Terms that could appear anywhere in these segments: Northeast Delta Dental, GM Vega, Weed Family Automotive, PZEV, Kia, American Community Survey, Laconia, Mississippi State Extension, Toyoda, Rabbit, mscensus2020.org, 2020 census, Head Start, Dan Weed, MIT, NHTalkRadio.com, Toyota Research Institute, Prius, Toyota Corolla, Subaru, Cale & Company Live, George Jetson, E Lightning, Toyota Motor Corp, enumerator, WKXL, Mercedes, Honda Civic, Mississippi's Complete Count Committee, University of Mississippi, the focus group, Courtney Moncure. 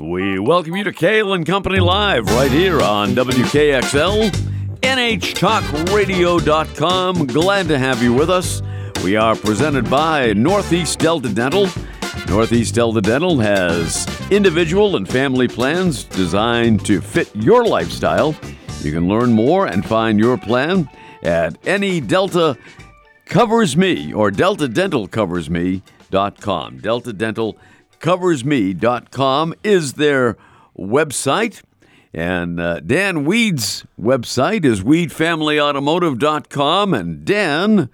We welcome you to Cale & Company Live right here on WKXL, NHTalkRadio.com. Glad to have you with us. We are presented by Northeast Delta Dental. Northeast Delta Dental has individual and family plans designed to fit your lifestyle. You can learn more and find your plan at anydeltacoversme or deltadentalcoversme.com. Delta Dental coversme.com is their website. And Dan Weed's website is weedfamilyautomotive.com. And Dan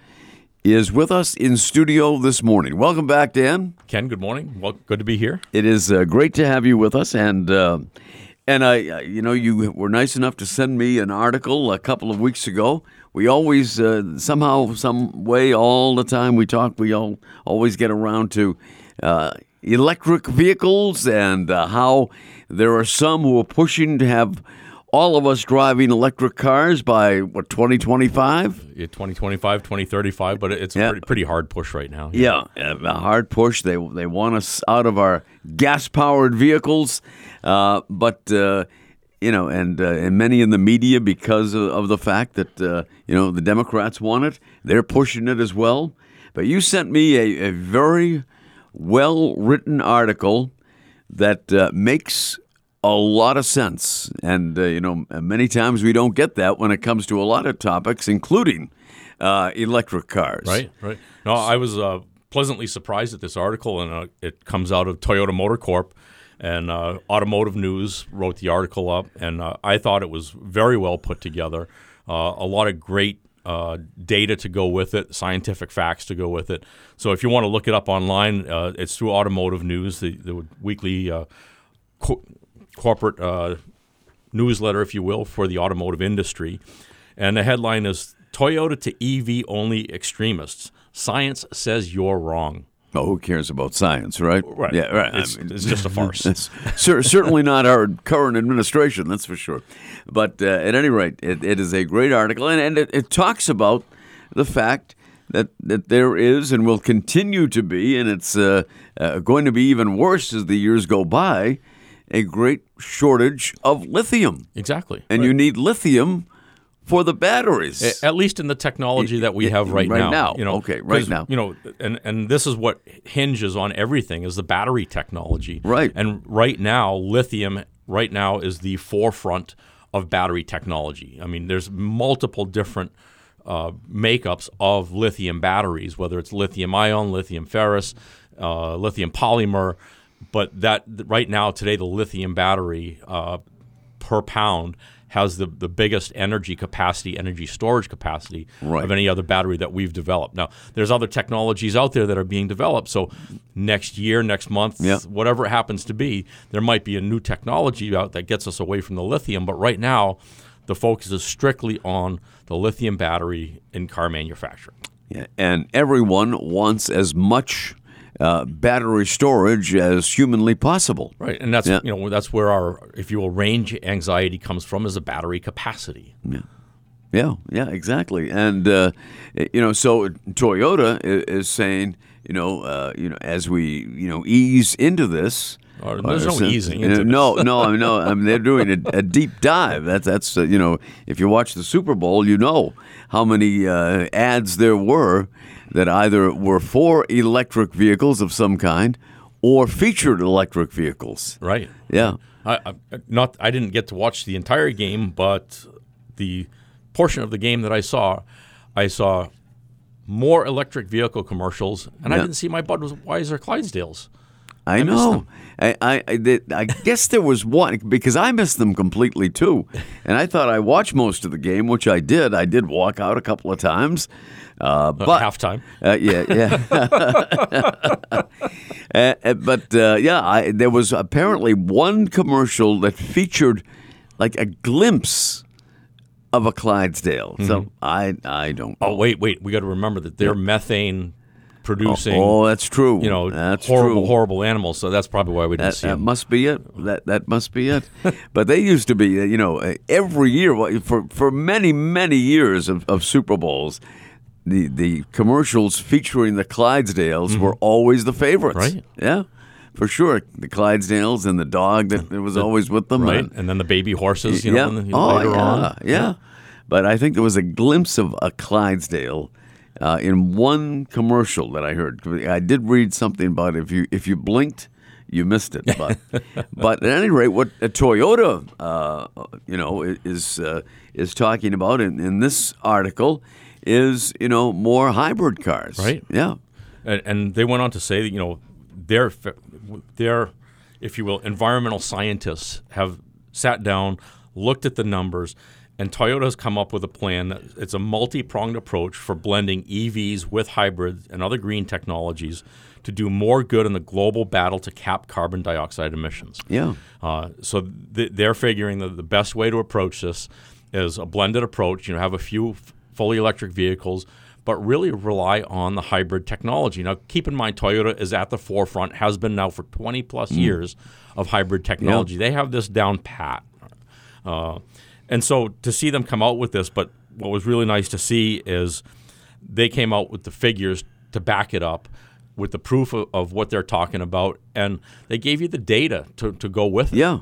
is with us in studio this morning. Welcome back, Dan. Ken, good morning. Well, good to be here. It is great to have you with us. And I, you know, you were nice enough to send me an article a couple of weeks ago. We always, somehow, some way, all the time we talk, we always get around to electric vehicles and how there are some who are pushing to have all of us driving electric cars by, 2025? Yeah, 2025, 2035, but it's a pretty hard push right now. Yeah, a hard push. They want us out of our gas-powered vehicles, and many in the media, because of the fact that, the Democrats want it, they're pushing it as well. But you sent me a very well-written article that makes a lot of sense. And, many times we don't get that when it comes to a lot of topics, including electric cars. Right. No, I was pleasantly surprised at this article, and it comes out of Toyota Motor Corp. And Automotive News wrote the article up, and I thought it was very well put together. A lot of great data to go with it, scientific facts to go with it. So if you want to look it up online, it's through Automotive News, the weekly corporate newsletter, if you will, for the automotive industry. And the headline is, Toyota to EV Only Extremists. Science says you're wrong. Oh, who cares about science, right? Right. Yeah, right. It's just a farce. Certainly not our current administration, that's for sure. But at any rate, it is a great article, and it talks about the fact that there is and will continue to be, and it's going to be even worse as the years go by, a great shortage of lithium. Exactly. And you need lithium for the batteries, at least in the technology that we have right now. And this is what hinges on everything, is the battery technology. Right. And right now, lithium is the forefront of battery technology. I mean, there's multiple different makeups of lithium batteries, whether it's lithium ion, lithium ferrous, lithium polymer. But that right now, today, the lithium battery per pound has the biggest energy storage capacity right. of any other battery that we've developed. Now, there's other technologies out there that are being developed. So next year, next month, whatever it happens to be, there might be a new technology out that gets us away from the lithium. But right now, the focus is strictly on the lithium battery in car manufacturing. Yeah, and everyone wants as much battery storage as humanly possible. Right, and that's that's where our, if you will, range anxiety comes from, is the battery capacity. Yeah, exactly. And so Toyota is saying, as we ease into this. There's no easing into this. No. I mean, they're doing a deep dive. That's if you watch the Super Bowl, you know how many ads there were that either were for electric vehicles of some kind or featured electric vehicles. Right. Yeah. I didn't get to watch the entire game, but the portion of the game that I saw more electric vehicle commercials, and I didn't see my Budweiser Clydesdales. I know. I guess there was one, because I missed them completely too. And I thought I watched most of the game, which I did. I did walk out a couple of times. But halftime. There was apparently one commercial that featured like a glimpse of a Clydesdale. Mm-hmm. So I don't know. Oh, wait. We got to remember that they're methane producing. Oh, that's true. That's horrible, true. Horrible animals. So that's probably why we didn't see them. That must be it. That must be it. But they used to be, every year for many, many years of Super Bowls, the commercials featuring the Clydesdales mm-hmm. were always the favorites. Right. Yeah. For sure, the Clydesdales and the dog that was always with them. Right, and then the baby horses, you know, later on. Yeah, but I think there was a glimpse of a Clydesdale in one commercial that I heard. I did read something about if you blinked, you missed it. But at any rate, what a Toyota, is talking about in this article is, you know, more hybrid cars. Right. Yeah. And they went on to say that, you know, their, if you will, environmental scientists have sat down, looked at the numbers, and Toyota has come up with a plan that it's a multi-pronged approach for blending EVs with hybrids and other green technologies to do more good in the global battle to cap carbon dioxide emissions. Yeah. So they're figuring that the best way to approach this is a blended approach, you know, have a few fully electric vehicles, but really rely on the hybrid technology. Now, keep in mind, Toyota is at the forefront, has been now for 20-plus years of hybrid technology. They have this down pat. And so to see them come out with this, but what was really nice to see is they came out with the figures to back it up with the proof of what they're talking about, and they gave you the data to go with it. Yeah,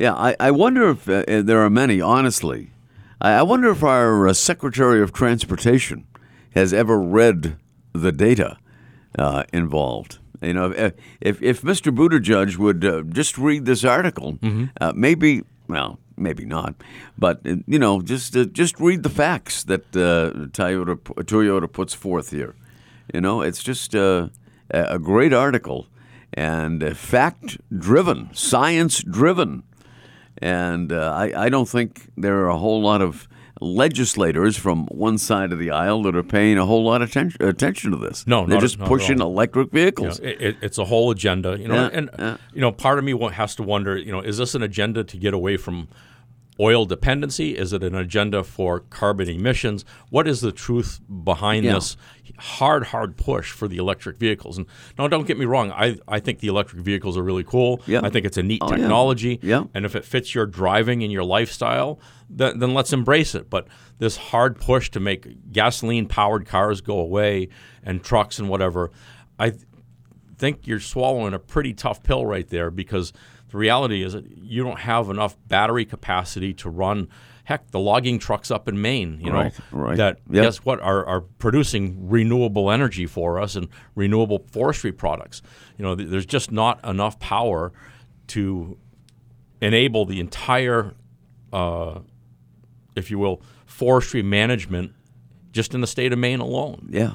I wonder if there are many, honestly. I wonder if our Secretary of Transportation has ever read the data involved. You know, if Mr. Buttigieg would just read this article, maybe, well, maybe not, but you know, just read the facts that Toyota puts forth here. You know, it's just a great article and fact-driven, science-driven. And I don't think there are a whole lot of legislators from one side of the aisle that are paying a whole lot of attention to this. No, they're just pushing electric vehicles. Yeah, it's a whole agenda, you know. You know, part of me has to wonder, you know, is this an agenda to get away from oil dependency? Is it an agenda for carbon emissions? What is the truth behind this hard push for the electric vehicles? And no, don't get me wrong. I think the electric vehicles are really cool. Yeah. I think it's a neat technology. Yeah. And if it fits your driving and your lifestyle, then let's embrace it. But this hard push to make gasoline-powered cars go away and trucks and whatever, I think you're swallowing a pretty tough pill right there, because the reality is that you don't have enough battery capacity to run the logging trucks up in Maine, you know, that, guess what, are producing renewable energy for us and renewable forestry products. You know, there's just not enough power to enable the entire, if you will, forestry management just in the state of Maine alone. Yeah,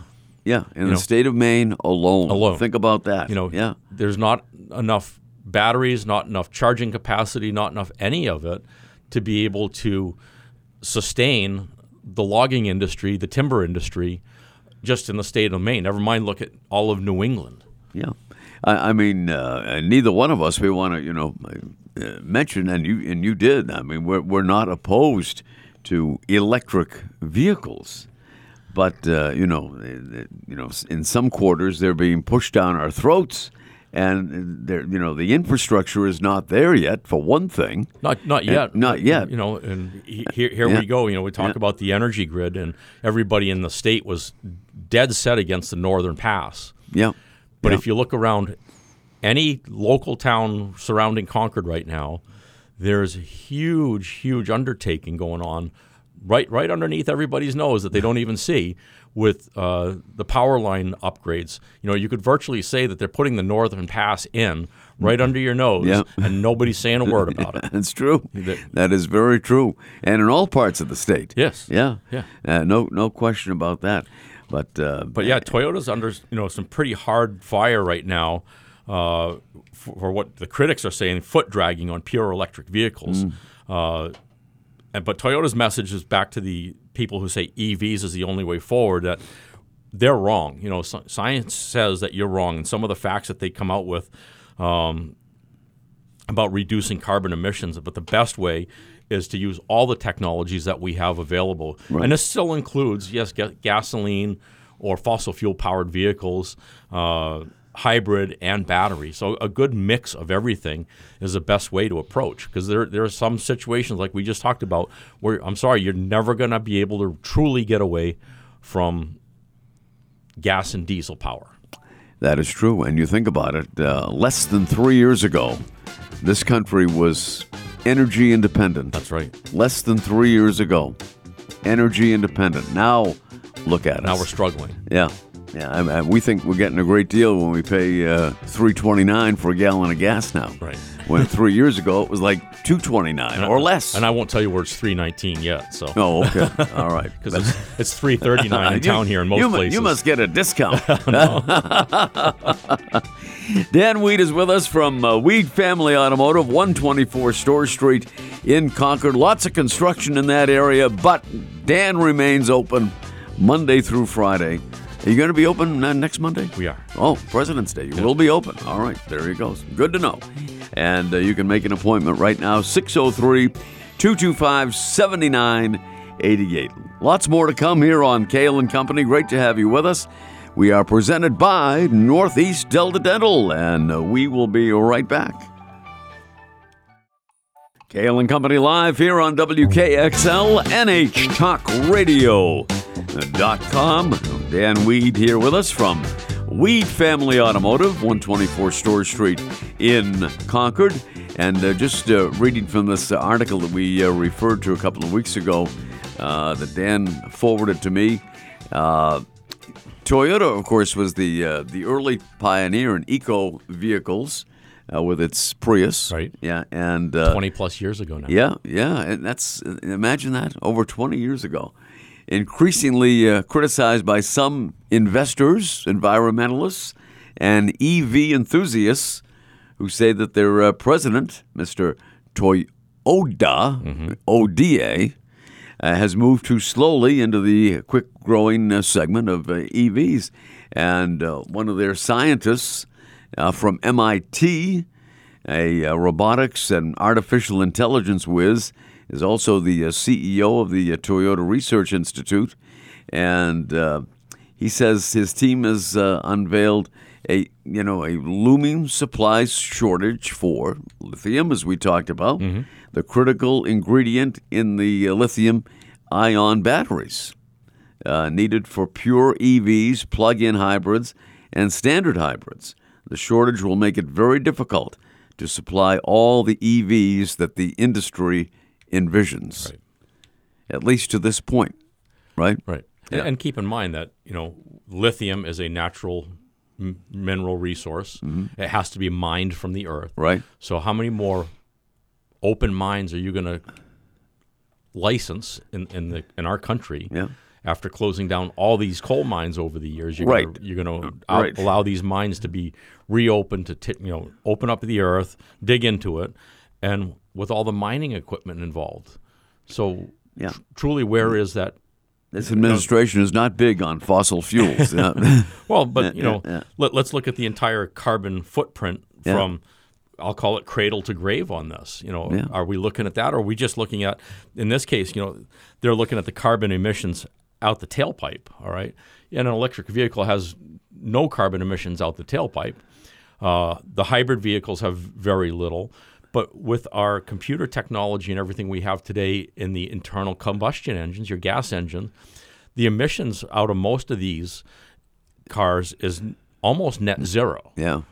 in the state of Maine alone. Think about that. You know, there's not enough batteries, not enough charging capacity, not enough any of it to be able to sustain the logging industry, the timber industry, just in the state of Maine. Never mind, look at all of New England. Yeah. I mean, neither one of us, we want to, you know, mention, and you did, I mean, we're not opposed to electric vehicles. But, you know, in some quarters, they're being pushed down our throats. And you know, the infrastructure is not there yet. For one thing, not yet. You know, and here we go. You know, we talk about the energy grid, and everybody in the state was dead set against the Northern Pass. Yeah, but if you look around, any local town surrounding Concord right now, there's a huge undertaking going on, right underneath everybody's nose that they don't even see, with the power line upgrades. You know, you could virtually say that they're putting the Northern Pass in right under your nose, and nobody's saying a word about it. That's true. That is very true. And in all parts of the state. Yes. Yeah. No question about that. But yeah, Toyota's under, you know, some pretty hard fire right now for what the critics are saying, foot dragging on pure electric vehicles. But Toyota's message is back to the people who say EVs is the only way forward, that they're wrong. You know, science says that you're wrong. And some of the facts that they come out with about reducing carbon emissions, but the best way is to use all the technologies that we have available. Right. And this still includes, yes, gasoline or fossil fuel-powered vehicles, hybrid and battery. So a good mix of everything is the best way to approach, because there are some situations like we just talked about where, I'm sorry, you're never going to be able to truly get away from gas and diesel power. That is true. And you think about it, less than 3 years ago, this country was energy independent. That's right. Less than 3 years ago, energy independent. Now, look at us. Now we're struggling. Yeah. Yeah, I we think we're getting a great deal when we pay $3.29 for a gallon of gas now. Right. When 3 years ago it was like $2.29 or less. And I won't tell you where it's $3.19 yet. So. Oh, okay. All right. Because it's $3.39 in town here in most places. You must get a discount. Dan Weed is with us from Weed Family Automotive, 124 Store Street in Concord. Lots of construction in that area, but Dan remains open Monday through Friday. Are you going to be open next Monday? We are. Oh, President's Day. You will be open. All right. There he goes. Good to know. And you can make an appointment right now, 603-225-7988. Lots more to come here on Kale & Company. Great to have you with us. We are presented by Northeast Delta Dental, and we will be right back. Kale & Company live here on WKXL NHTalkRadio.com. Dan Weed here with us from Weed Family Automotive, 124 Store Street in Concord. And just reading from this article that we referred to a couple of weeks ago that Dan forwarded to me. Toyota, of course, was the early pioneer in eco vehicles with its Prius. Right. Yeah, and 20-plus years ago now. Yeah, yeah. And that's, imagine that, over 20 years ago. Increasingly criticized by some investors, environmentalists, and EV enthusiasts who say that their president, Mr. Toyoda, ODA, has moved too slowly into the quick-growing segment of EVs. And one of their scientists from MIT, a robotics and artificial intelligence whiz, is also the CEO of the Toyota Research Institute, and he says his team has unveiled a looming supply shortage for lithium, as we talked about, the critical ingredient in the lithium-ion batteries needed for pure EVs, plug-in hybrids, and standard hybrids. The shortage will make it very difficult to supply all the EVs that the industry envisions, right, at least to this point, right? Right. Yeah. And keep in mind that, lithium is a natural mineral resource. It has to be mined from the earth. Right. So how many more open mines are you going to license in our country? Yeah. After closing down all these coal mines over the years, you're going to allow these mines to be reopened to open up the earth, dig into it, and with all the mining equipment involved. So truly, where is that? This administration is not big on fossil fuels. Well, but, let's look at the entire carbon footprint from, I'll call it cradle to grave on this. Are we looking at that, or are we just looking at, in this case, they're looking at the carbon emissions out the tailpipe, all right? And an electric vehicle has no carbon emissions out the tailpipe. The hybrid vehicles have very little. But with our computer technology and everything we have today in the internal combustion engines, your gas engine, the emissions out of most of these cars is almost net zero. Yeah.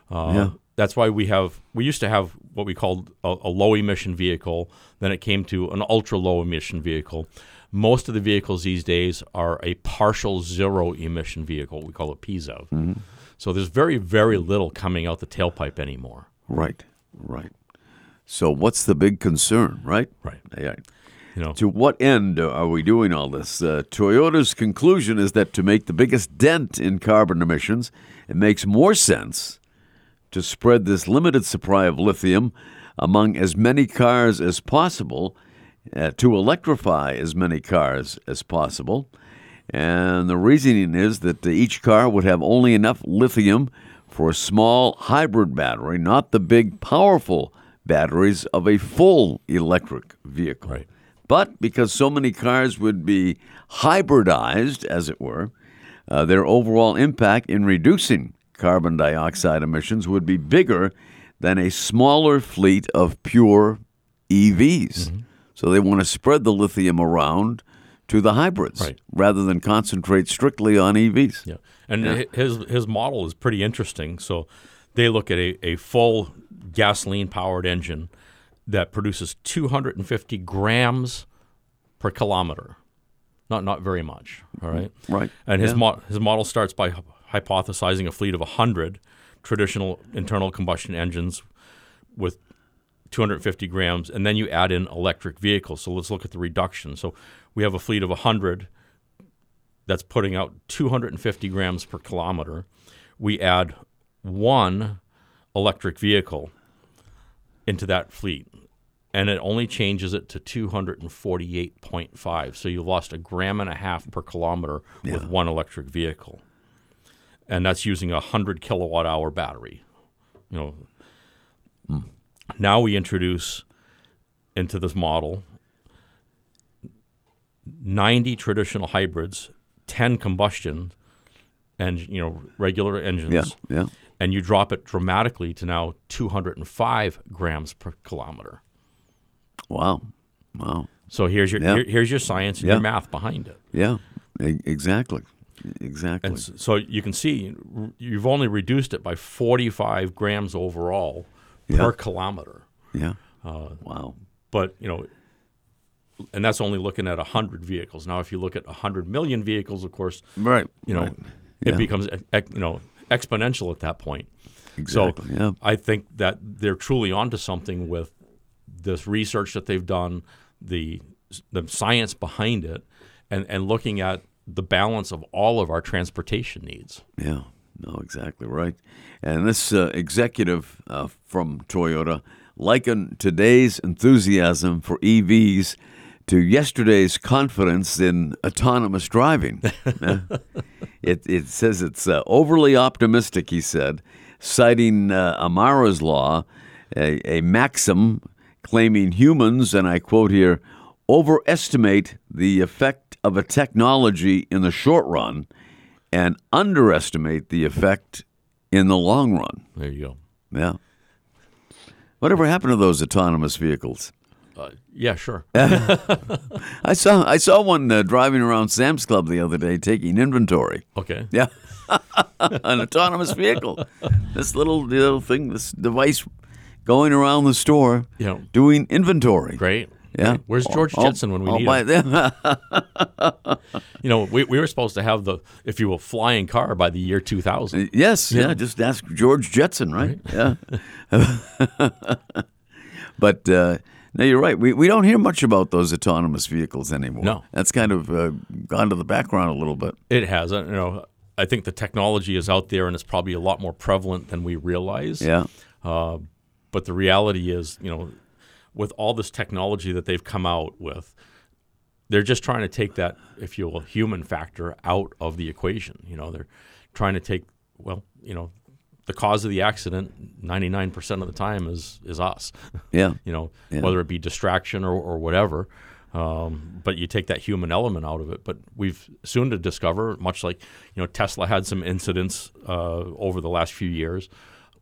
That's why we used to have what we called a low emission vehicle. Then it came to an ultra low emission vehicle. Most of the vehicles these days are a partial zero emission vehicle. We call it PZEV. So there's very, very little coming out the tailpipe anymore. Right, right. So what's the big concern, right? Right. To what end are we doing all this? Toyota's conclusion is that to make the biggest dent in carbon emissions, it makes more sense to spread this limited supply of lithium among as many cars as possible, to electrify as many cars as possible. And the reasoning is that each car would have only enough lithium for a small hybrid battery, not the big, powerful batteries of a full electric vehicle. Right. But because so many cars would be hybridized, as it were, their overall impact in reducing carbon dioxide emissions would be bigger than a smaller fleet of pure EVs. So they want to spread the lithium around to the hybrids rather than concentrate strictly on EVs. Yeah, and his model is pretty interesting. So they look at a full gasoline-powered engine that produces 250 grams per kilometer. Not very much, all right? Right. And his model starts by hypothesizing a fleet of 100 traditional internal combustion engines with 250 grams, and then you add in electric vehicles. So let's look at the reduction. So we have a fleet of 100 that's putting out 250 grams per kilometer. We add one electric vehicle into that fleet, and it only changes it to 248.5. So you lost 1.5 grams per kilometer with one electric vehicle, and that's using a 100 kilowatt hour battery. You know, now we introduce into this model 90 traditional hybrids, 10 combustion, and regular engines. Yeah. And you drop it dramatically to now 205 grams per kilometer. Wow. So here's your science and your math behind it. Yeah, exactly. And so you can see you've only reduced it by 45 grams overall per kilometer. Yeah. Wow. But, and that's only looking at 100 vehicles. Now, if you look at 100 million vehicles, of course, it becomes, exponential at that point. Exactly. So I think that they're truly onto something with this research that they've done, the science behind it, and looking at the balance of all of our transportation needs. Yeah, no, exactly right. And this executive from Toyota likened today's enthusiasm for EVs to yesterday's confidence in autonomous driving. It says it's overly optimistic, he said, citing Amara's law, a maxim claiming humans, and I quote here, overestimate the effect of a technology in the short run and underestimate the effect in the long run. There you go. Yeah. Whatever happened to those autonomous vehicles? Yeah, sure. I saw one driving around Sam's Club the other day taking inventory. Okay. Yeah. An autonomous vehicle. This little thing, this device going around the store doing inventory. Great. Yeah. Where's George Jetson when we need him? We were supposed to have the, if you will, flying car by the year 2000. Yes. Yeah. Just ask George Jetson, right? Yeah. But no, you're right. We don't hear much about those autonomous vehicles anymore. No. That's kind of gone to the background a little bit. It hasn't. I think the technology is out there and it's probably a lot more prevalent than we realize. Yeah. But the reality is, with all this technology that they've come out with, they're just trying to take that, if you will, human factor out of the equation. They're trying to take, the cause of the accident 99% of the time is us. Yeah. Whether it be distraction or whatever. But you take that human element out of it. But we've soon to discover, much like, Tesla had some incidents over the last few years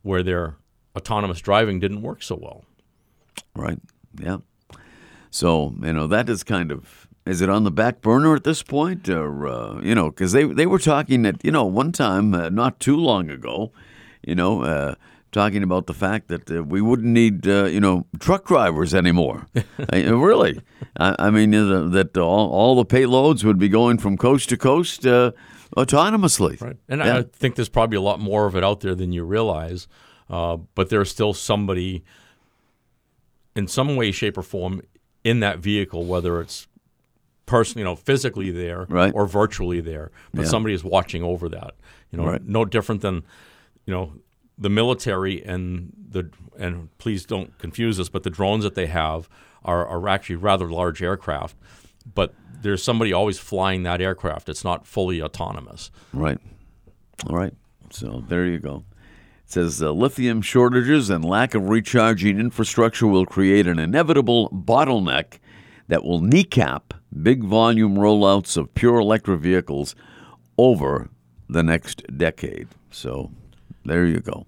where they're autonomous driving didn't work so well. Right. Yeah. So, that is kind of, is it on the back burner at this point? Or, because they were talking at, one time not too long ago, talking about the fact that we wouldn't need, truck drivers anymore. Really. I mean, that all the payloads would be going from coast to coast autonomously. Right. And I think there's probably a lot more of it out there than you realize. But there's still somebody in some way, shape, or form in that vehicle, whether it's personally, physically there or virtually there. But somebody is watching over that. No different than, the military and please don't confuse this, but the drones that they have are actually rather large aircraft. But there's somebody always flying that aircraft. It's not fully autonomous. Right. All right. So there you go. It says lithium shortages and lack of recharging infrastructure will create an inevitable bottleneck that will kneecap big volume rollouts of pure electric vehicles over the next decade. So there you go.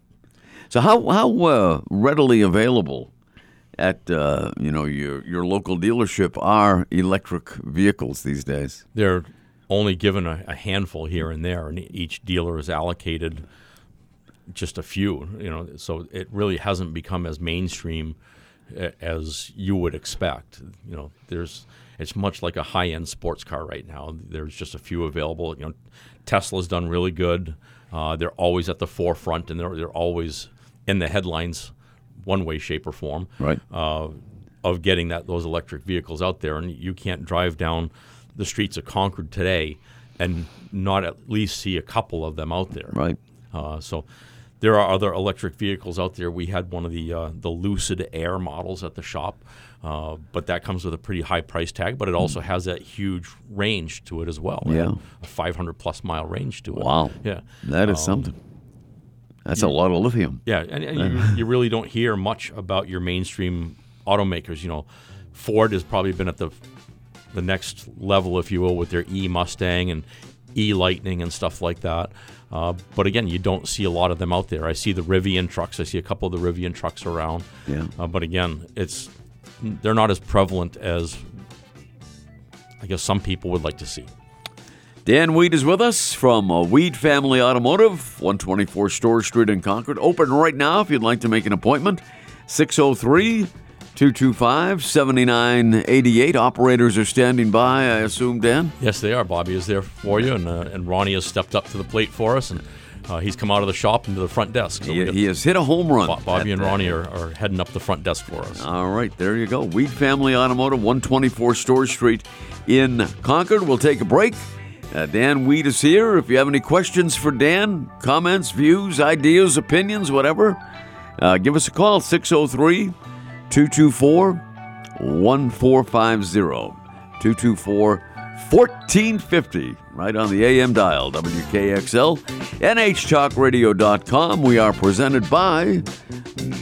So how readily available at your local dealership are electric vehicles these days? They're only given a handful here and there, and each dealer is allocated just a few. So it really hasn't become as mainstream as you would expect. It's much like a high-end sports car right now. There's just a few available. Tesla's done really good. They're always at the forefront, and they're always in the headlines, one way, shape, or form, right? Of getting those electric vehicles out there. And you can't drive down the streets of Concord today and not at least see a couple of them out there, right? So there are other electric vehicles out there. We had one of the Lucid Air models at the shop, but that comes with a pretty high price tag, but it also has that huge range to it as well. Yeah. Right? A 500-plus-mile range to it. Wow. Yeah. That is something. That's a lot of lithium. Yeah, and you really don't hear much about your mainstream automakers. Ford has probably been at the next level, if you will, with their E Mustang and E Lightning and stuff like that. But again, you don't see a lot of them out there. I see the Rivian trucks. I see a couple of the Rivian trucks around. Yeah. But again, they're not as prevalent as I guess some people would like to see. Dan Weed is with us from Weed Family Automotive, 124 Storrs Street in Concord. Open right now if you'd like to make an appointment, 603-225-7988. Operators are standing by, I assume, Dan? Yes, they are. Bobby is there for you, and Ronnie has stepped up to the plate for us, and he's come out of the shop into the front desk. So he has hit a home run. Bobby and Ronnie are heading up the front desk for us. All right, there you go. Weed Family Automotive, 124 Storrs Street in Concord. We'll take a break. Dan Weed is here. If you have any questions for Dan, comments, views, ideas, opinions, whatever, give us a call, 603- 224-1450, 224-1450, right on the AM dial, WKXL, NHTalkRadio.com. We are presented by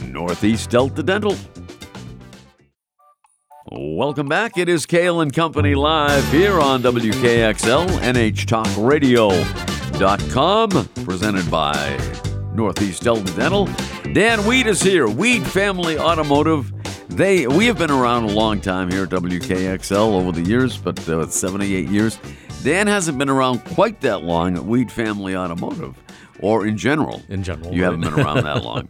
Northeast Delta Dental. Welcome back. It is Cale and Company live here on WKXL, NHTalkRadio.com, presented by Northeast Delta Dental. Dan Weed is here, Weed Family Automotive. We have been around a long time here at WKXL over the years, but it's 78 years. Dan hasn't been around quite that long at Weed Family Automotive, or in general. You haven't been around that long.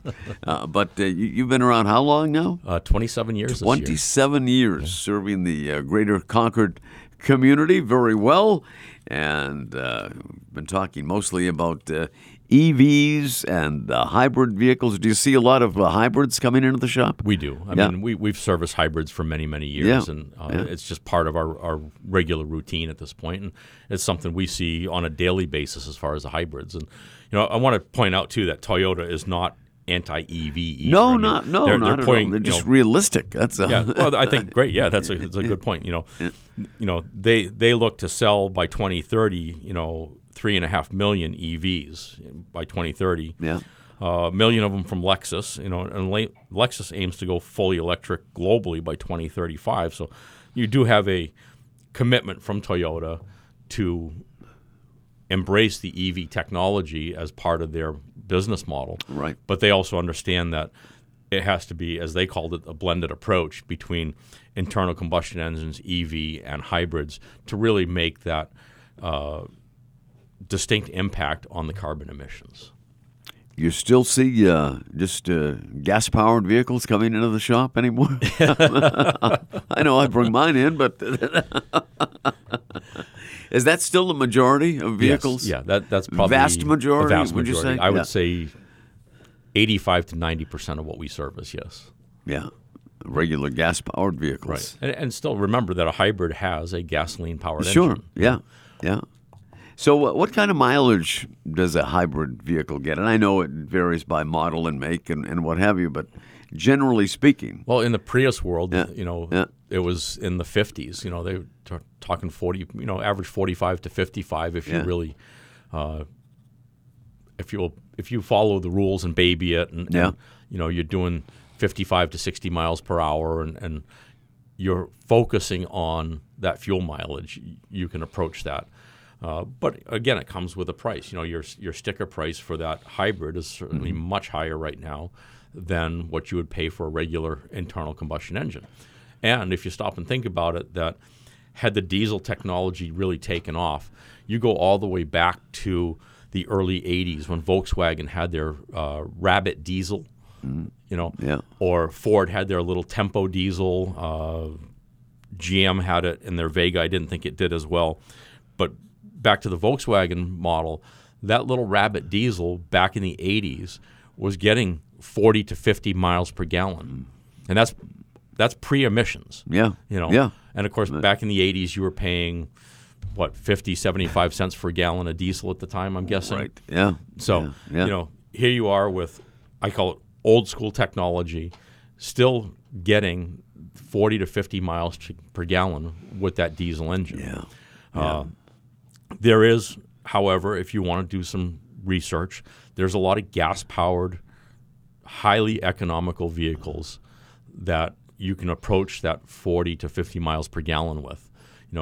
But you've been around how long now? 27 years this year. 27 years, serving the greater Concord community very well. And we've been talking mostly about EVs and hybrid vehicles. Do you see a lot of hybrids coming into the shop? We do. I mean, we've serviced hybrids for many, many years, and it's just part of our regular routine at this point, and it's something we see on a daily basis as far as the hybrids. And I want to point out too that Toyota is not anti-EV either. No, not at all. They're just realistic. That's well, I think great. Yeah, that's a good point. They look to sell by 2030. 3.5 million EVs by 2030. Yeah, a million of them from Lexus. And Lexus aims to go fully electric globally by 2035. So, you do have a commitment from Toyota to embrace the EV technology as part of their business model. Right. But they also understand that it has to be, as they called it, a blended approach between internal combustion engines, EV, and hybrids to really make that distinct impact on the carbon emissions. You still see just gas-powered vehicles coming into the shop anymore? I know I bring mine in, but is that still the majority of vehicles? Yes, yeah, that's probably the vast majority, would you say? I would say 85 to 90% of what we service, yes. Yeah, regular gas-powered vehicles. Right, and still remember that a hybrid has a gasoline-powered engine. Sure, yeah. So what kind of mileage does a hybrid vehicle get? And I know it varies by model and make and what have you, but generally speaking. Well, in the Prius world, it was in the 50s. They were talking 40, average 45 to 55 if you really, if you follow the rules and baby it. And you're doing 55 to 60 miles per hour and you're focusing on that fuel mileage. You can approach that. But again, it comes with a price. Your sticker price for that hybrid is certainly much higher right now than what you would pay for a regular internal combustion engine. And if you stop and think about it, that had the diesel technology really taken off, you go all the way back to the early 80s when Volkswagen had their Rabbit diesel, or Ford had their little Tempo diesel, GM had it in their Vega. I didn't think it did as well. But back to the Volkswagen model, that little Rabbit diesel back in the 80s was getting 40 to 50 miles per gallon. And that's pre-emissions. And, of course, back in the 80s, you were paying, 50, 75 cents per gallon of diesel at the time, I'm guessing. Right, yeah. So, here you are with, I call it old-school technology, still getting 40 to 50 miles per gallon with that diesel engine. There is, however, if you want to do some research, there's a lot of gas-powered, highly economical vehicles that you can approach that 40 to 50 miles per gallon with.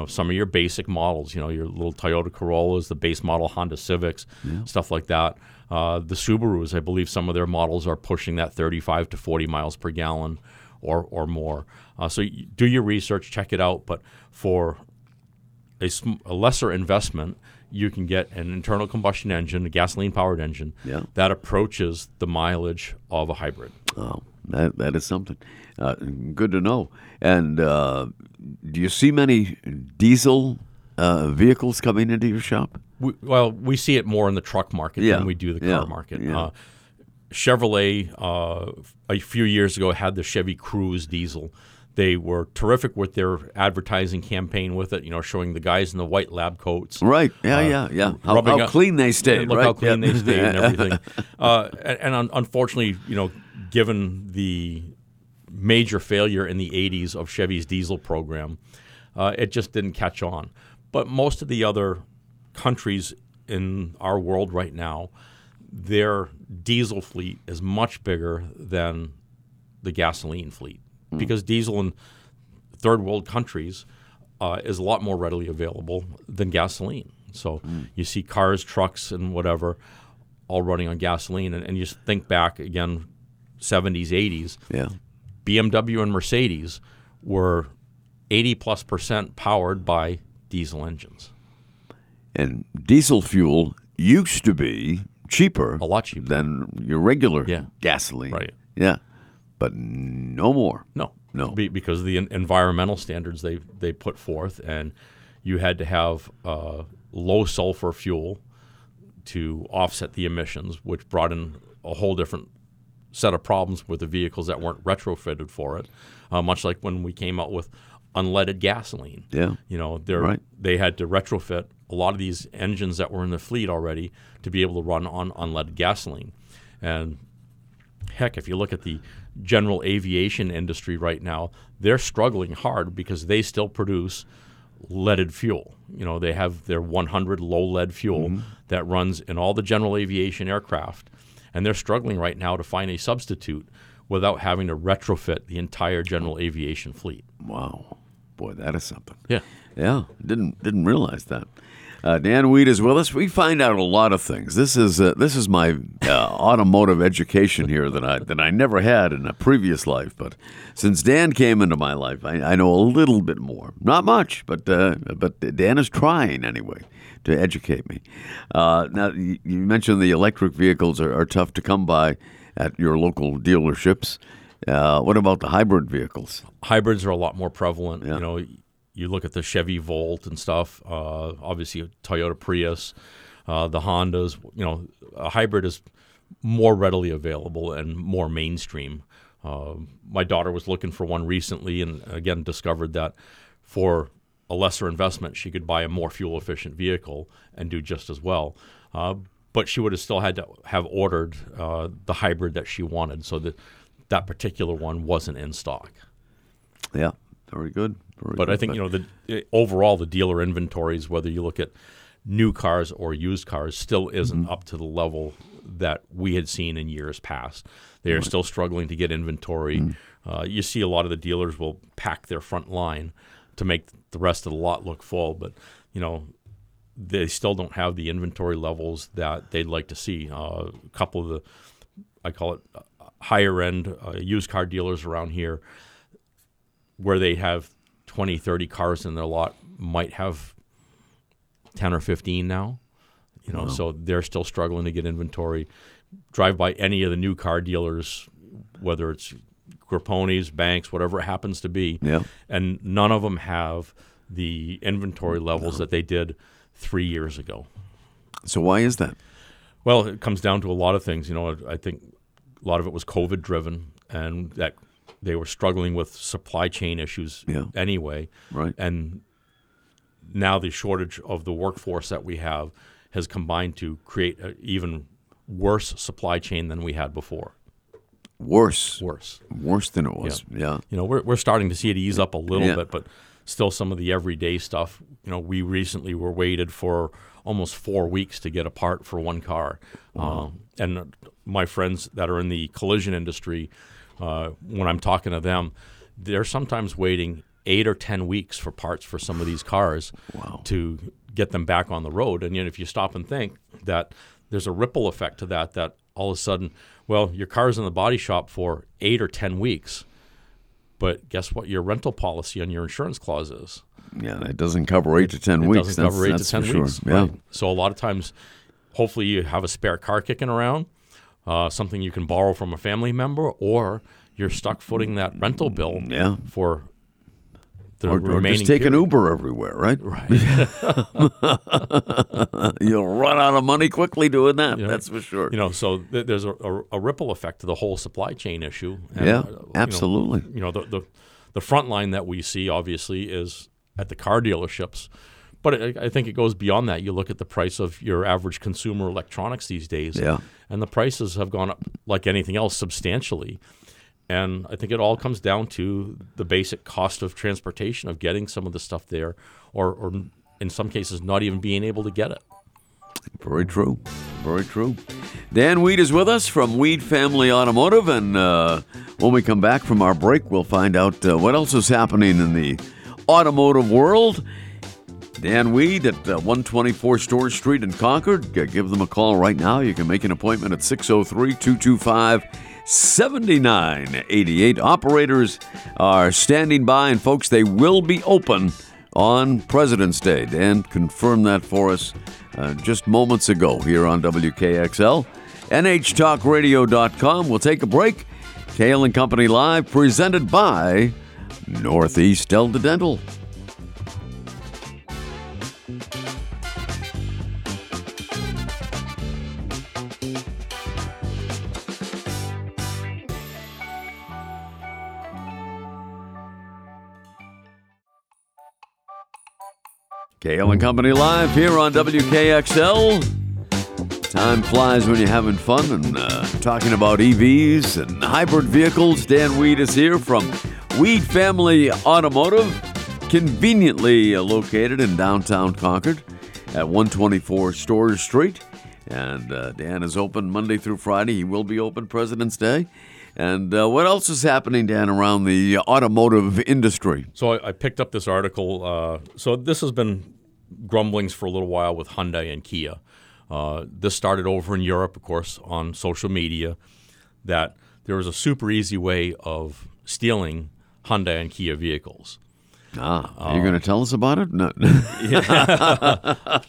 Some of your basic models, your little Toyota Corollas, the base model Honda Civics, stuff like that. The Subarus, I believe some of their models are pushing that 35 to 40 miles per gallon or more. So do your research, check it out. But for a lesser investment, you can get an internal combustion engine, a gasoline-powered engine, that approaches the mileage of a hybrid. Oh, that is something. Good to know. And do you see many diesel vehicles coming into your shop? We see it more in the truck market than we do the car market. Chevrolet, a few years ago, had the Chevy Cruze diesel. They were terrific with their advertising campaign with it, showing the guys in the white lab coats. How clean they stayed. Look how clean they stayed and everything. And unfortunately, given the major failure in the 80s of Chevy's diesel program, it just didn't catch on. But most of the other countries in our world right now, their diesel fleet is much bigger than the gasoline fleet. Because diesel in third world countries is a lot more readily available than gasoline. So you see cars, trucks, and whatever all running on gasoline. And you just think back, again, 70s, 80s. BMW and Mercedes were 80+% powered by diesel engines. And diesel fuel used to be cheaper. A lot cheaper. Than your regular gasoline. Right. Yeah. But no more. No. Because of the environmental standards they put forth, and you had to have low sulfur fuel to offset the emissions, which brought in a whole different set of problems with the vehicles that weren't retrofitted for it, much like when we came out with unleaded gasoline. They had to retrofit a lot of these engines that were in the fleet already to be able to run on unleaded gasoline. And heck, if you look at the general aviation industry right now, they're struggling hard because they still produce leaded fuel. They have their 100 low lead fuel that runs in all the general aviation aircraft, and they're struggling right now to find a substitute without having to retrofit the entire general aviation fleet. Wow. Boy, that is something. Yeah. Didn't realize that. Dan Weed is with us. We find out a lot of things. This is my automotive education here that I never had in a previous life. But since Dan came into my life, I know a little bit more. Not much, but Dan is trying anyway to educate me. Now you mentioned the electric vehicles are tough to come by at your local dealerships. What about the hybrid vehicles? Hybrids are a lot more prevalent. You look at the Chevy Volt and stuff, obviously Toyota Prius, the Hondas. A hybrid is more readily available and more mainstream. My daughter was looking for one recently and, again, discovered that for a lesser investment, she could buy a more fuel-efficient vehicle and do just as well. But she would have still had to have ordered the hybrid that she wanted, so that particular one wasn't in stock. Yeah. Very good. But I think, overall the dealer inventories, whether you look at new cars or used cars, still isn't up to the level that we had seen in years past. They are still struggling to get inventory. You see a lot of the dealers will pack their front line to make the rest of the lot look full. But, they still don't have the inventory levels that they'd like to see. A couple of I call it higher-end used car dealers around here where they have 20, 30 cars in their lot might have 10 or 15 now. You know, so they're still struggling to get inventory. Drive by any of the new car dealers, whether it's Grappone's, Banks, whatever it happens to be, and none of them have the inventory levels that they did 3 years ago. So why is that? Well, it comes down to a lot of things. You know, I think a lot of it was COVID-driven, and that they were struggling with supply chain issues anyway. Right. And now the shortage of the workforce that we have has combined to create an even worse supply chain than we had before. Worse than it was. Yeah. You know, we're starting to see it ease up a little bit, but still some of the everyday stuff. You know, we recently were waited for almost 4 weeks to get a part for one car. Wow. And my friends that are in the collision industry, when I'm talking to them, they're sometimes waiting 8 or 10 weeks for parts for some of these cars to get them back on the road. And yet if you stop and think that there's a ripple effect to that, that all of a sudden, well, your car's in the body shop for 8 or 10 weeks, but guess what your rental policy and your insurance clause is? Yeah, it doesn't cover 8 to 10 weeks. It doesn't cover 8 to 10 weeks. Sure. Yeah. Right? So a lot of times, hopefully you have a spare car kicking around, something you can borrow from a family member, or you're stuck footing that rental bill for or just take an Uber everywhere, right? Right. You'll run out of money quickly doing that, that's for sure. You know, so there's a ripple effect to the whole supply chain issue. And, absolutely. You know, the front line that we see, obviously, is at the car dealerships. But I think it goes beyond that. You look at the price of your average consumer electronics these days, and the prices have gone up, like anything else, substantially. And I think it all comes down to the basic cost of transportation, of getting some of the stuff there, or in some cases not even being able to get it. Very true. Very true. Dan Weed is with us from Weed Family Automotive. And when we come back from our break, we'll find out what else is happening in the automotive world. Dan Weed at 124 Storage Street in Concord. Give them a call right now. You can make an appointment at 603-225-7988. Operators are standing by, and folks, they will be open on President's Day. Dan confirmed that for us just moments ago here on WKXL. NHTalkRadio.com. We'll take a break. Kale & Company Live, presented by Northeast Delta Dental. Kale & Company Live here on WKXL. Time flies when you're having fun and talking about EVs and hybrid vehicles. Dan Weed is here from Weed Family Automotive, conveniently located in downtown Concord at 124 Storage Street. And Dan is open Monday through Friday. He will be open President's Day. And what else is happening, Dan, around the automotive industry? So I picked up this article. So this has been grumblings for a little while with Hyundai and Kia. This started over in Europe, of course, on social media, that there was a super easy way of stealing Hyundai and Kia vehicles. Are you going to tell us about it? No.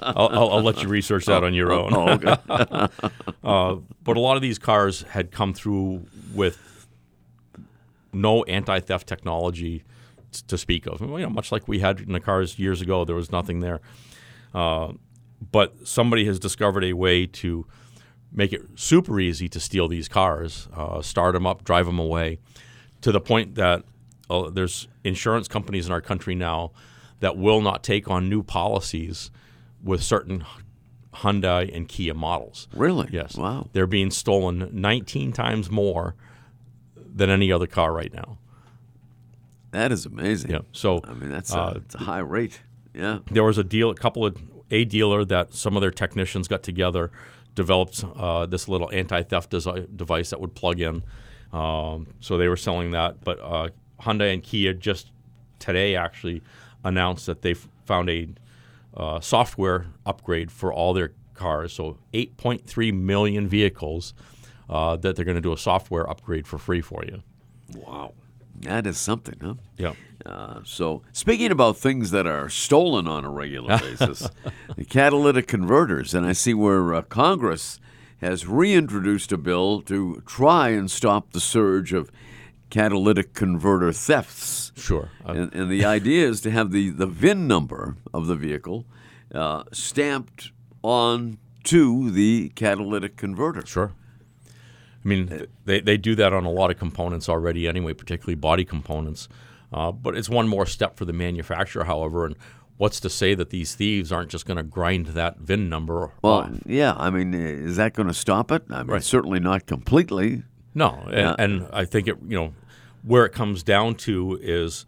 I'll let you research that on your own. Okay. But a lot of these cars had come through with no anti-theft technology to speak of. You know, much like we had in the cars years ago, there was nothing there. But somebody has discovered a way to make it super easy to steal these cars, start them up, drive them away, to the point that there's insurance companies in our country now that will not take on new policies with certain Hyundai and Kia models. Really? Yes. Wow. They're being stolen 19 times more than any other car right now. That is amazing. Yeah. So I mean, that's it's a high rate. Yeah. There was a dealer that some of their technicians got together, developed this little anti-theft device that would plug in. So they were selling that, but Hyundai and Kia just today actually announced that they found a software upgrade for all their cars. So 8.3 million vehicles that they're going to do a software upgrade for free for you. Wow. That is something, huh? Yeah. So speaking about things that are stolen on a regular basis, the catalytic converters, and I see where Congress has reintroduced a bill to try and stop the surge of catalytic converter thefts. Sure. And the idea is to have the VIN number of the vehicle stamped on to the catalytic converter. Sure. I mean, they do that on a lot of components already anyway, particularly body components. But it's one more step for the manufacturer, however, and what's to say that these thieves aren't just going to grind that VIN number off? Yeah, I mean, is that going to stop it? I mean, right. Certainly not completely. No, and I think it, you know, where it comes down to is,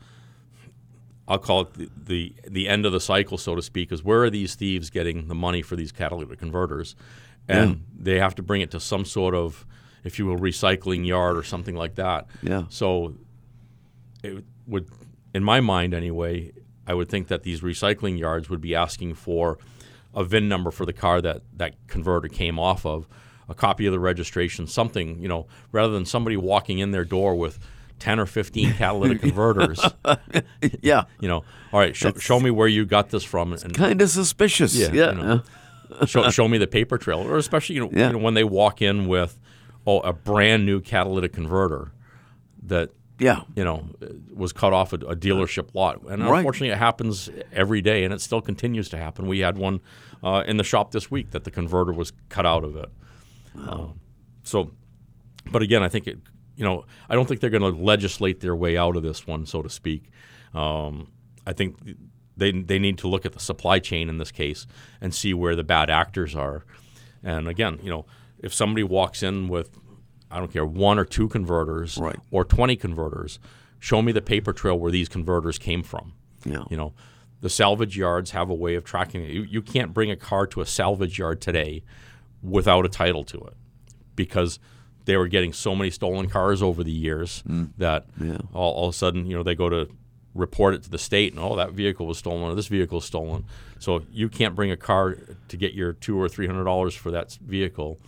I'll call it the end of the cycle, so to speak, is where are these thieves getting the money for these catalytic converters? And they have to bring it to some sort of, if you will, recycling yard or something like that. Yeah. So it would, in my mind anyway, I would think that these recycling yards would be asking for a VIN number for the car that converter came off of, a copy of the registration, something, you know, rather than somebody walking in their door with 10 or 15 catalytic converters. Yeah. You know, all right, show me where you got this from. It's kind of suspicious. Yeah. You know, show me the paper trail. Or especially, you know, when they walk in with, a brand new catalytic converter that, you know, was cut off a dealership lot. And unfortunately, it happens every day, and it still continues to happen. We had one in the shop this week that the converter was cut out of it. Wow. So, but again, I think it, you know, I don't think they're going to legislate their way out of this one, so to speak. I think they need to look at the supply chain in this case and see where the bad actors are. And again, you know, if somebody walks in with, I don't care, one or two converters or 20 converters, show me the paper trail where these converters came from. Yeah. You know, the salvage yards have a way of tracking it. You can't bring a car to a salvage yard today without a title to it because they were getting so many stolen cars over the years that all of a sudden, you know, they go to report it to the state, and that vehicle was stolen, or this vehicle was stolen. So you can't bring a car to get your $200 or $300 for that vehicle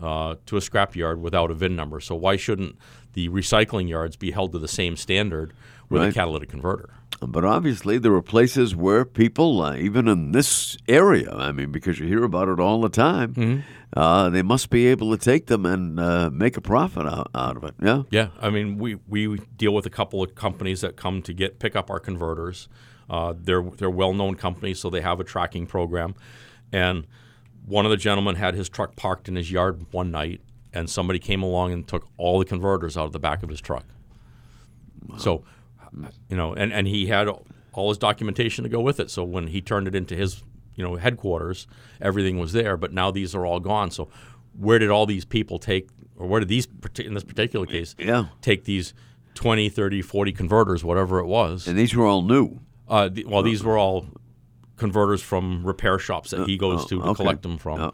to a scrapyard without a VIN number. So why shouldn't the recycling yards be held to the same standard with a catalytic converter? But obviously there are places where people, even in this area, I mean, because you hear about it all the time, they must be able to take them and make a profit out of it. Yeah. Yeah. I mean, we deal with a couple of companies that come to pick up our converters. They're well-known companies, so they have a tracking program. And one of the gentlemen had his truck parked in his yard one night, and somebody came along and took all the converters out of the back of his truck. Wow. So, you know, and he had all his documentation to go with it. So when he turned it into his, you know, headquarters, everything was there. But now these are all gone. So where did all these people take, or where did these, in this particular case, take these 20, 30, 40 converters, whatever it was? And these were all new. These were all converters from repair shops that he goes to collect them from,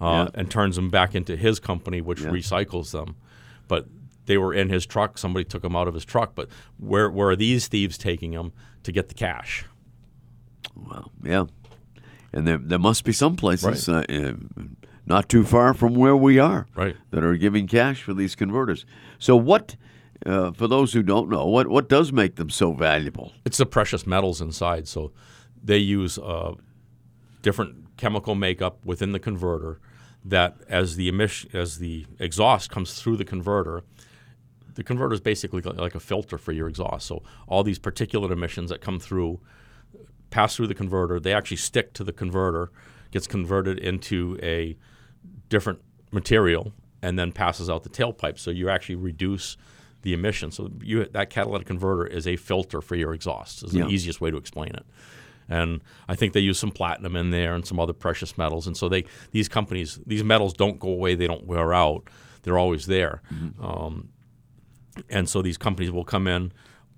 and turns them back into his company, which recycles them. But they were in his truck. Somebody took them out of his truck. But where are these thieves taking them to get the cash? Well, yeah. And there must be some places not too far from where we are that are giving cash for these converters. So what, for those who don't know, what does make them so valuable? It's the precious metals inside. So they use different chemical makeup within the converter that as the exhaust comes through the converter is basically like a filter for your exhaust. So all these particulate emissions that come through, pass through the converter, they actually stick to the converter, gets converted into a different material, and then passes out the tailpipe. So you actually reduce the emissions. So that catalytic converter is a filter for your exhaust is the easiest way to explain it. And I think they use some platinum in there and some other precious metals. And so these metals don't go away. They don't wear out. They're always there. Mm-hmm. And so these companies will come in,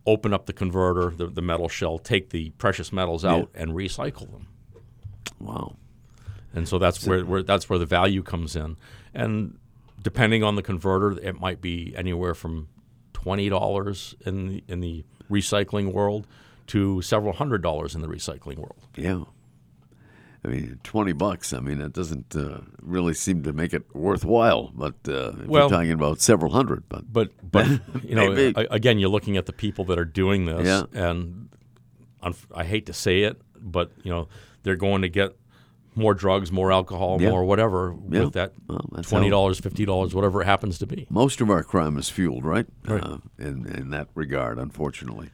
open up the converter, the metal shell, take the precious metals out and recycle them. Wow. And so that's where the value comes in. And depending on the converter, it might be anywhere from $20 in the recycling world to several $100s in the recycling world. Yeah. I mean, $20. I mean, it doesn't really seem to make it worthwhile. But we're talking about several hundred. But you know, again, you're looking at the people that are doing this, and I hate to say it, but you know, they're going to get more drugs, more alcohol, more whatever with that $20, $50, whatever it happens to be. Most of our crime is fueled, right? In that regard, unfortunately.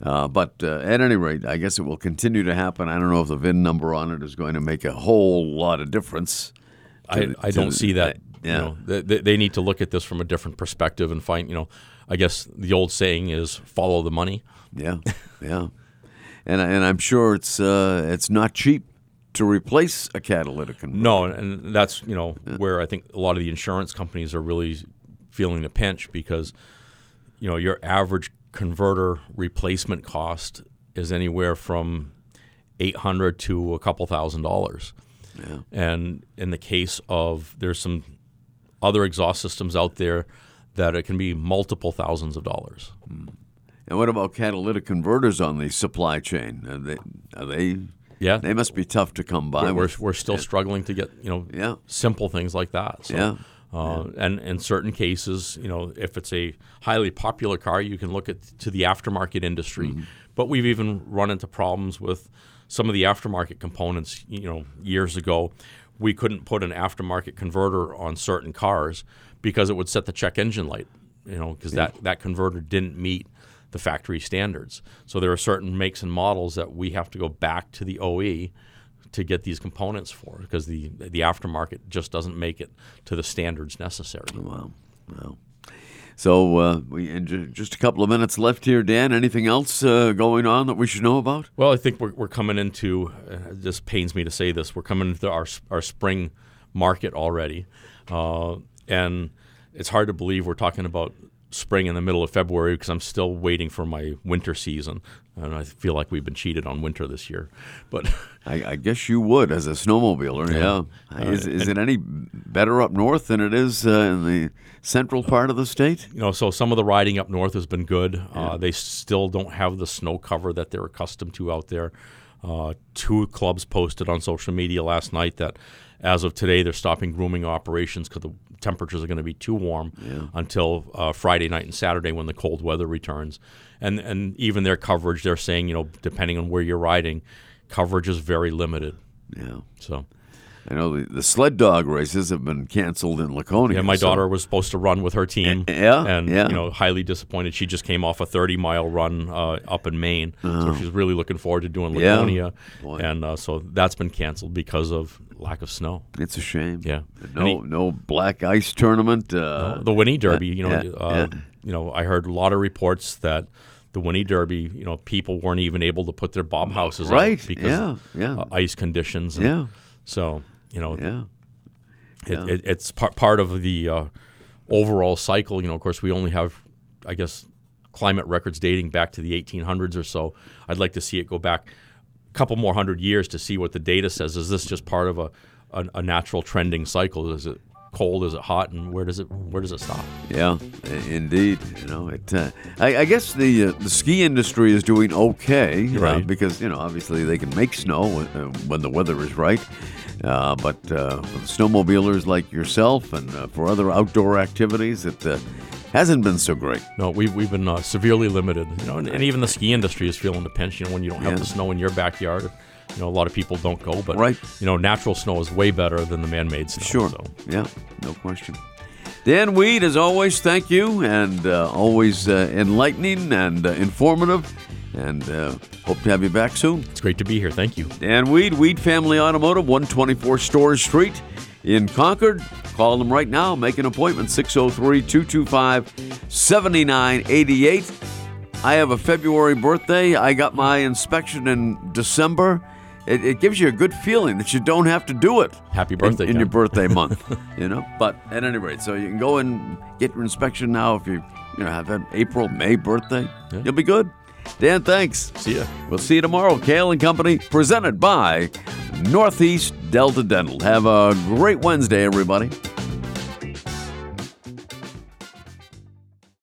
But at any rate, I guess it will continue to happen. I don't know if the VIN number on it is going to make a whole lot of difference. I don't see that. They need to look at this from a different perspective and find, you know, I guess the old saying is follow the money. Yeah. And I'm sure it's not cheap to replace a catalytic converter. No, and that's, you know, where I think a lot of the insurance companies are really feeling the pinch because, you know, your average converter replacement cost is anywhere from $800 to a couple $1,000. Yeah. And in the case of, there's some other exhaust systems out there that it can be multiple thousands of dollars. And what about catalytic converters on the supply chain? Are they? Yeah, they must be tough to come by. We're still struggling to get, you know, simple things like that. So. Yeah. And in certain cases, you know, if it's a highly popular car, you can look to the aftermarket industry. Mm-hmm. But we've even run into problems with some of the aftermarket components. You know, years ago, we couldn't put an aftermarket converter on certain cars because it would set the check engine light, you know, because that converter didn't meet the factory standards. So there are certain makes and models that we have to go back to the OE to get these components for, because the aftermarket just doesn't make it to the standards necessary. Wow. So just a couple of minutes left here, Dan. Anything else going on that we should know about? Well, I think we're coming into, it just pains me to say this, we're coming into our spring market already. And it's hard to believe we're talking about spring in the middle of February because I'm still waiting for my winter season, and I feel like we've been cheated on winter this year. But I guess you would as a snowmobiler. Yeah. Is it any better up north than it is in the central part of the state? You know, so some of the riding up north has been good. They still don't have the snow cover that they're accustomed to out there. Two clubs posted on social media last night that as of today, they're stopping grooming operations because the temperatures are going to be too warm until Friday night and Saturday when the cold weather returns. And even their coverage, they're saying, you know, depending on where you're riding, coverage is very limited. Yeah. So I know the sled dog races have been canceled in Laconia. Yeah, my daughter was supposed to run with her team. And you know, highly disappointed. She just came off a 30-mile run up in Maine, so she's really looking forward to doing Laconia. Yeah. And so that's been canceled because of lack of snow. It's a shame. Yeah. No black ice tournament. The Winnie Derby. You know, I heard a lot of reports that the Winnie Derby, you know, people weren't even able to put their bomb houses up because of ice conditions. And so. You know, it's part of the overall cycle. You know, of course, we only have, I guess, climate records dating back to the 1800s or so. I'd like to see it go back a couple more hundred years to see what the data says. Is this just part of a natural trending cycle? Is it cold? Is it hot? And where does it stop? Yeah, indeed. You know, it. I guess the ski industry is doing okay, right? Because you know, obviously, they can make snow when the weather is right. But for the snowmobilers like yourself and for other outdoor activities, it hasn't been so great. No, we've been severely limited. You know, and even the ski industry is feeling the pinch. You know, when you don't have the snow in your backyard, you know, a lot of people don't go. But you know, natural snow is way better than the man-made snow. Sure. So. Yeah, no question. Dan Weed, as always, thank you, and always enlightening and informative. And hope to have you back soon. It's great to be here. Thank you. Dan Weed, Weed Family Automotive, 124 Storrs Street in Concord. Call them right now. Make an appointment, 603-225-7988. I have a February birthday. I got my inspection in December. It gives you a good feeling that you don't have to do it. Happy birthday. In your birthday month, you know. But at any rate, so you can go and get your inspection now if you know, have an April, May birthday. Yeah. You'll be good. Dan, thanks. See ya. We'll see you tomorrow. Kale & Company, presented by Northeast Delta Dental. Have a great Wednesday, everybody.